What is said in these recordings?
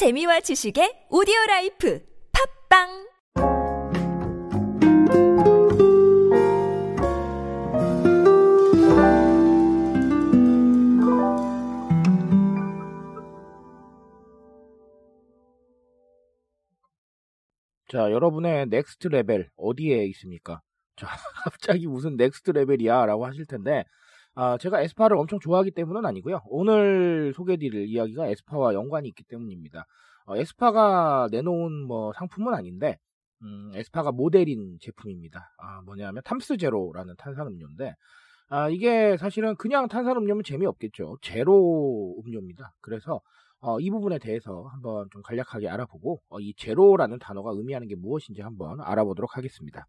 재미와 지식의 오디오라이프 팝빵 자, 여러분의 넥스트 레벨 어디에 있습니까? 자, 갑자기 무슨 넥스트 레벨이야 라고 하실 텐데 제가 에스파를 엄청 좋아하기 때문은 아니고요. 오늘 소개해드릴 이야기가 에스파와 연관이 있기 때문입니다. 에스파가 내놓은 상품은 아닌데 에스파가 모델인 제품입니다. 뭐냐면 탐스 제로라는 탄산음료인데 이게 사실은 그냥 탄산음료면 재미없겠죠. 제로 음료입니다. 그래서 이 부분에 대해서 한번 좀 간략하게 알아보고 이 제로라는 단어가 의미하는 게 무엇인지 한번 알아보도록 하겠습니다.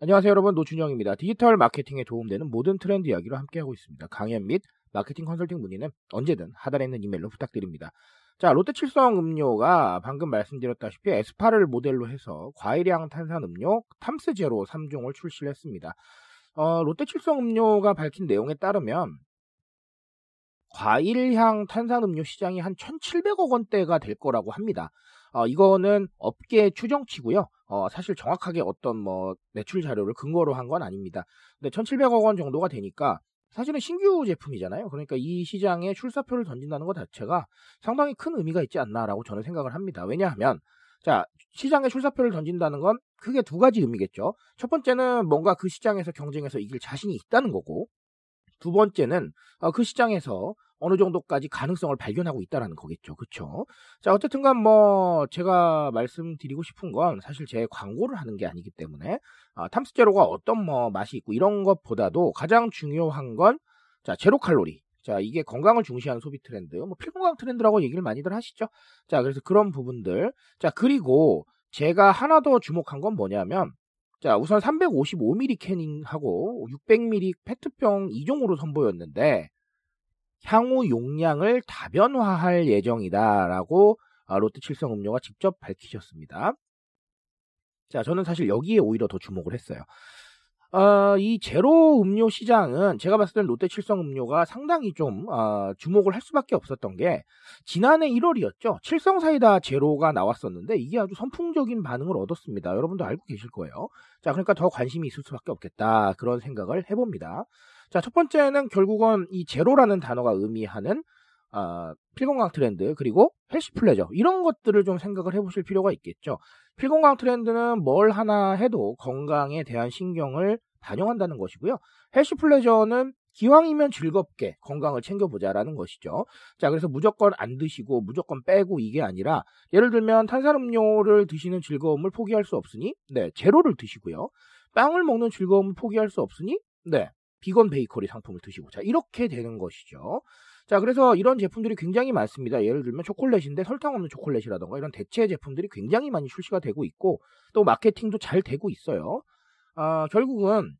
안녕하세요 여러분, 노준영입니다. 디지털 마케팅에 도움되는 모든 트렌드 이야기로 함께하고 있습니다. 강연 및 마케팅 컨설팅 문의는 언제든 하단에 있는 이메일로 부탁드립니다. 자, 롯데 칠성 음료가 방금 말씀드렸다시피 에스파를 모델로 해서 과일향 탄산음료 탐스 제로 3종을 출시를 했습니다. 롯데 칠성 음료가 밝힌 내용에 따르면 과일향 탄산음료 시장이 한 1,700억 원대가 될 거라고 합니다. 이거는 업계의 추정치고요. 사실 정확하게 어떤 매출 자료를 근거로 한 건 아닙니다. 근데 1,700억 원 정도가 되니까 사실은 신규 제품이잖아요. 그러니까 이 시장에 출사표를 던진다는 것 자체가 상당히 큰 의미가 있지 않나라고 저는 생각을 합니다. 왜냐하면 자, 시장에 출사표를 던진다는 건 크게 두 가지 의미겠죠. 첫 번째는 뭔가 그 시장에서 경쟁해서 이길 자신이 있다는 거고, 두 번째는 그 시장에서 어느 정도까지 가능성을 발견하고 있다는 거겠죠. 그쵸? 자, 어쨌든간 제가 말씀드리고 싶은 건 사실 제 광고를 하는 게 아니기 때문에 탐스 제로가 어떤 맛이 있고 이런 것보다도 가장 중요한 건 자, 제로 칼로리. 자, 이게 건강을 중시하는 소비 트렌드, 필건강 트렌드라고 얘기를 많이들 하시죠. 자, 그래서 그런 부분들. 자, 그리고 제가 하나 더 주목한 건 뭐냐면 자, 우선 355ml 캔하고 600ml 페트병 2종으로 선보였는데 향후 용량을 다변화할 예정이다라고 롯데 칠성 음료가 직접 밝히셨습니다. 자, 저는 사실 여기에 오히려 더 주목을 했어요. 이 제로 음료 시장은 제가 봤을 때는 롯데 칠성 음료가 상당히 좀 주목을 할 수밖에 없었던 게 지난해 1월이었죠. 칠성사이다 제로가 나왔었는데 이게 아주 선풍적인 반응을 얻었습니다. 여러분도 알고 계실 거예요. 자, 그러니까 더 관심이 있을 수밖에 없겠다 그런 생각을 해봅니다. 자, 첫 번째는 결국은 이 제로라는 단어가 의미하는 필건강 트렌드 그리고 헬시 플레저 이런 것들을 좀 생각을 해보실 필요가 있겠죠. 필건강 트렌드는 뭘 하나 해도 건강에 대한 신경을 반영한다는 것이고요. 헬시 플레저는 기왕이면 즐겁게 건강을 챙겨보자라는 것이죠. 자, 그래서 무조건 안 드시고 무조건 빼고 이게 아니라 예를 들면 탄산음료를 드시는 즐거움을 포기할 수 없으니 네, 제로를 드시고요. 빵을 먹는 즐거움을 포기할 수 없으니 네, 비건 베이커리 상품을 드시고 자, 이렇게 되는 것이죠. 자, 그래서 이런 제품들이 굉장히 많습니다. 예를 들면 초콜릿인데 설탕 없는 초콜릿이라던가 이런 대체 제품들이 굉장히 많이 출시가 되고 있고 또 마케팅도 잘 되고 있어요. 결국은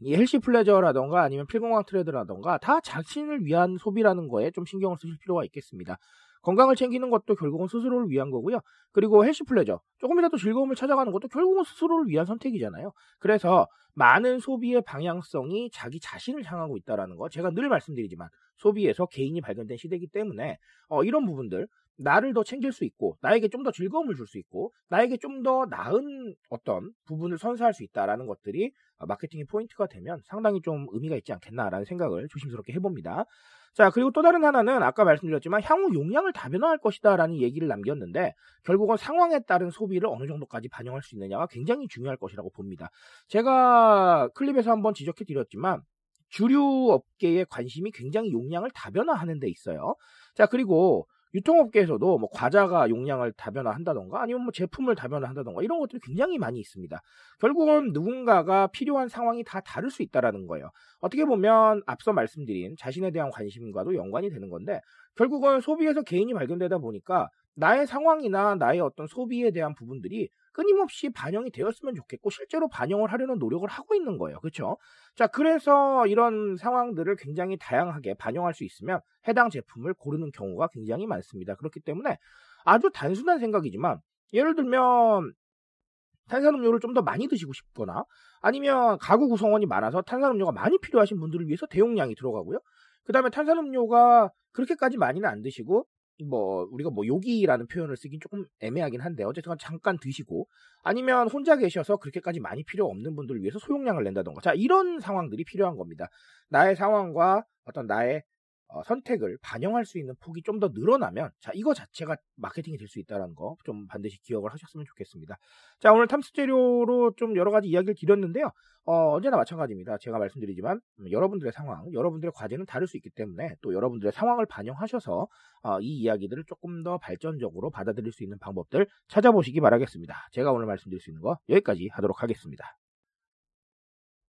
이 헬시 플레저라던가 아니면 필건강 트렌드라던가 다 자신을 위한 소비라는 거에 좀 신경을 쓰실 필요가 있겠습니다. 건강을 챙기는 것도 결국은 스스로를 위한 거고요. 그리고 헬시 플레저, 조금이라도 즐거움을 찾아가는 것도 결국은 스스로를 위한 선택이잖아요. 그래서 많은 소비의 방향성이 자기 자신을 향하고 있다는 거, 제가 늘 말씀드리지만 소비에서 개인이 발견된 시대이기 때문에 이런 부분들, 나를 더 챙길 수 있고 나에게 좀 더 즐거움을 줄 수 있고 나에게 좀 더 나은 어떤 부분을 선사할 수 있다라는 것들이 마케팅의 포인트가 되면 상당히 좀 의미가 있지 않겠나라는 생각을 조심스럽게 해봅니다. 자, 그리고 또 다른 하나는 아까 말씀드렸지만 향후 용량을 다변화할 것이다라는 얘기를 남겼는데 결국은 상황에 따른 소비를 어느 정도까지 반영할 수 있느냐가 굉장히 중요할 것이라고 봅니다. 제가 클립에서 한번 지적해드렸지만 주류 업계의 관심이 굉장히 용량을 다변화하는 데 있어요. 자, 그리고 유통업계에서도 과자가 용량을 다변화한다던가 아니면 제품을 다변화한다던가 이런 것들이 굉장히 많이 있습니다. 결국은 누군가가 필요한 상황이 다 다를 수 있다라는 거예요. 어떻게 보면 앞서 말씀드린 자신에 대한 관심과도 연관이 되는 건데 결국은 소비에서 개인이 발견되다 보니까 나의 상황이나 나의 어떤 소비에 대한 부분들이 끊임없이 반영이 되었으면 좋겠고 실제로 반영을 하려는 노력을 하고 있는 거예요. 그렇죠? 자, 그래서 이런 상황들을 굉장히 다양하게 반영할 수 있으면 해당 제품을 고르는 경우가 굉장히 많습니다. 그렇기 때문에 아주 단순한 생각이지만 예를 들면 탄산음료를 좀 더 많이 드시고 싶거나 아니면 가구 구성원이 많아서 탄산음료가 많이 필요하신 분들을 위해서 대용량이 들어가고요. 그 다음에 탄산음료가 그렇게까지 많이는 안 드시고 뭐 우리가 뭐 요기라는 표현을 쓰긴 조금 애매하긴 한데 어쨌든 잠깐 드시고 아니면 혼자 계셔서 그렇게까지 많이 필요 없는 분들을 위해서 소용량을 낸다던가 자 이런 상황들이 필요한 겁니다. 나의 상황과 어떤 나의 선택을 반영할 수 있는 폭이 좀 더 늘어나면 자 이거 자체가 마케팅이 될 수 있다는 거 좀 반드시 기억을 하셨으면 좋겠습니다. 자 오늘 탐스 재료로 좀 여러 가지 이야기를 드렸는데요. 언제나 마찬가지입니다. 제가 말씀드리지만 여러분들의 상황, 여러분들의 과제는 다를 수 있기 때문에 또 여러분들의 상황을 반영하셔서 이 이야기들을 조금 더 발전적으로 받아들일 수 있는 방법들 찾아보시기 바라겠습니다. 제가 오늘 말씀드릴 수 있는 거 여기까지 하도록 하겠습니다.